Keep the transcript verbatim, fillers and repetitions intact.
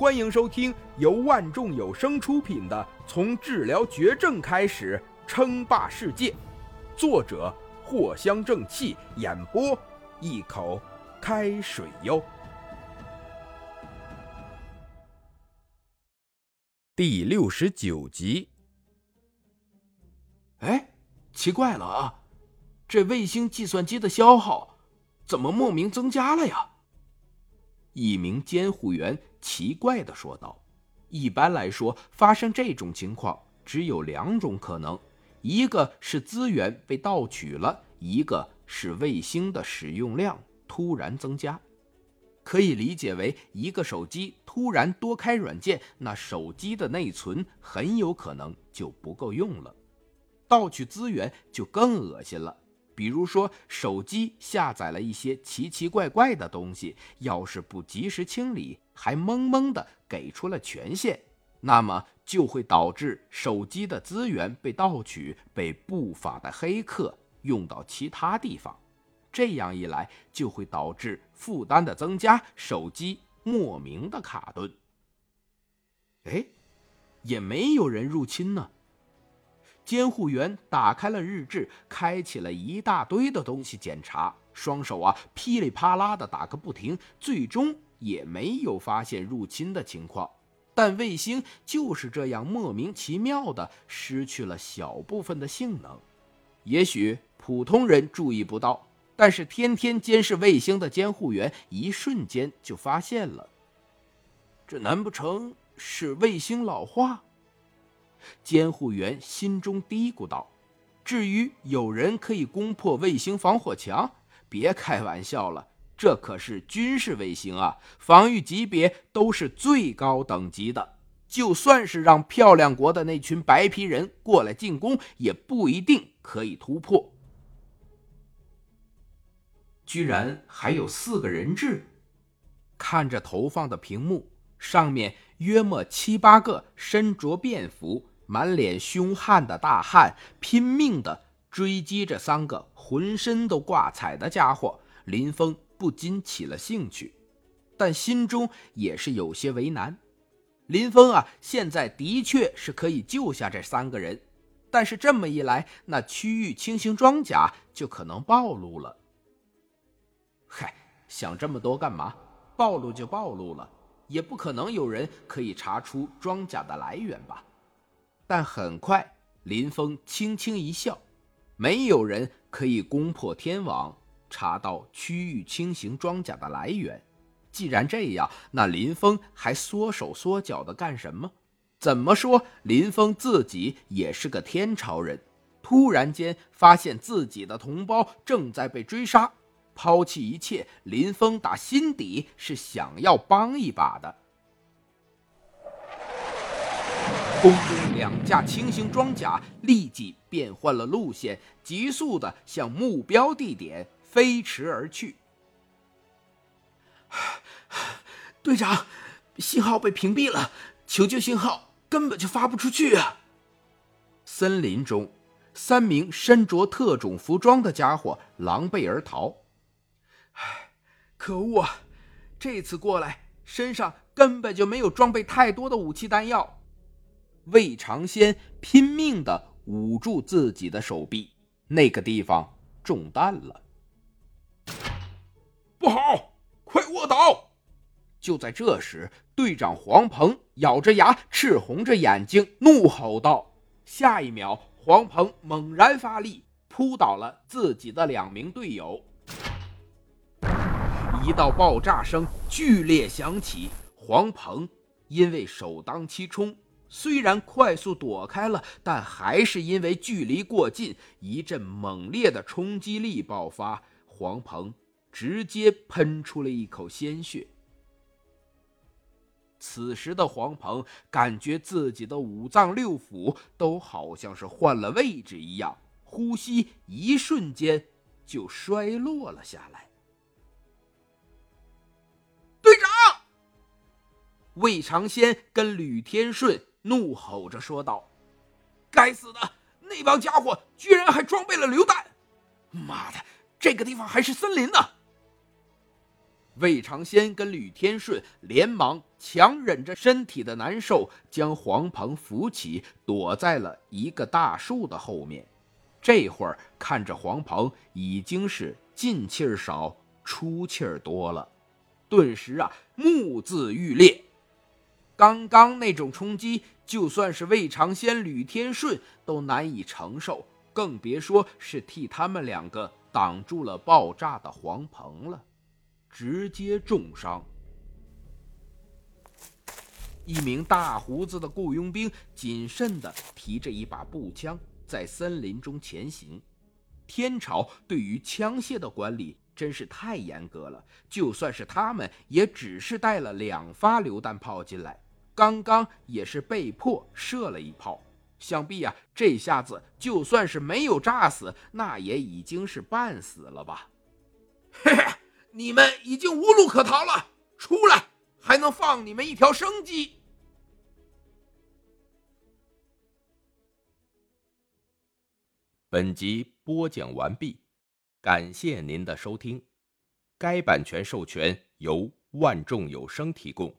欢迎收听由万众有声出品的《从治疗绝症开始称霸世界》，作者藿香正气，演播一口开水哟。第六十九集。哎，奇怪了啊，这卫星计算机的消耗怎么莫名增加了呀？一名监护员奇怪地说道：“一般来说，发生这种情况只有两种可能，一个是资源被盗取了，一个是卫星的使用量突然增加。可以理解为，一个手机突然多开软件，那手机的内存很有可能就不够用了。盗取资源就更恶心了。”比如说，手机下载了一些奇奇怪怪的东西，要是不及时清理，还蒙蒙的给出了权限，那么就会导致手机的资源被盗取，被不法的黑客用到其他地方。这样一来，就会导致负担的增加，手机莫名的卡顿。哎，也没有人入侵呢。监护员打开了日志，开启了一大堆的东西检查，双手啊噼里啪啦的打个不停，最终也没有发现入侵的情况。但卫星就是这样莫名其妙的失去了小部分的性能。也许普通人注意不到，但是天天监视卫星的监护员一瞬间就发现了。这难不成是卫星老化？监护员心中嘀咕道：“至于有人可以攻破卫星防火墙，别开玩笑了，这可是军事卫星啊，防御级别都是最高等级的。就算是让漂亮国的那群白皮人过来进攻，也不一定可以突破。”居然还有四个人质！看着投放的屏幕，上面约莫七八个身着便服、满脸凶悍的大汉，拼命地追击这三个浑身都挂彩的家伙。林峰不禁起了兴趣，但心中也是有些为难。林峰啊，现在的确是可以救下这三个人，但是这么一来，那区域轻型装甲就可能暴露了。嗨，想这么多干嘛？暴露就暴露了。也不可能有人可以查出装甲的来源吧。但很快，林峰轻轻一笑，没有人可以攻破天网，查到区域轻型装甲的来源。既然这样，那林峰还缩手缩脚的干什么？怎么说，林峰自己也是个天朝人，突然间发现自己的同胞正在被追杀。抛弃一切，林峰打心底是想要帮一把的。空中两架轻型装甲立即变换了路线，急速的向目标地点飞驰而去。队长，信号被屏蔽了，求救信号根本就发不出去啊！森林中，三名身着特种服装的家伙狼狈而逃。唉，可恶啊！这次过来，身上根本就没有装备太多的武器弹药。魏长先拼命地捂住自己的手臂，那个地方中弹了。不好，快卧倒！就在这时，队长黄鹏咬着牙，赤红着眼睛，怒吼道。下一秒，黄鹏猛然发力，扑倒了自己的两名队友。一道爆炸声剧烈响起，黄鹏因为首当其冲，虽然快速躲开了，但还是因为距离过近，一阵猛烈的冲击力爆发，黄鹏直接喷出了一口鲜血。此时的黄鹏感觉自己的五脏六腑都好像是换了位置一样，呼吸一瞬间就衰落了下来。魏长先跟吕天顺怒吼着说道：“该死的，那帮家伙居然还装备了榴弹！妈的，这个地方还是森林呢！”魏长先跟吕天顺连忙强忍着身体的难受，将黄鹏扶起，躲在了一个大树的后面。这会儿看着黄鹏已经是进气儿少，出气儿多了，顿时啊，目眦欲裂。刚刚那种冲击，就算是魏长仙、吕天顺都难以承受，更别说是替他们两个挡住了爆炸的黄鹏了，直接重伤。一名大胡子的雇佣兵谨慎地提着一把步枪在森林中前行。天朝对于枪械的管理真是太严格了，就算是他们也只是带了两发榴弹炮进来，刚刚也是被迫射了一炮。想必啊，这下子就算是没有炸死，那也已经是半死了吧。嘿嘿，你们已经无路可逃了，出来，还能放你们一条生机。本集播讲完毕，感谢您的收听。该版权授权由万众有声提供。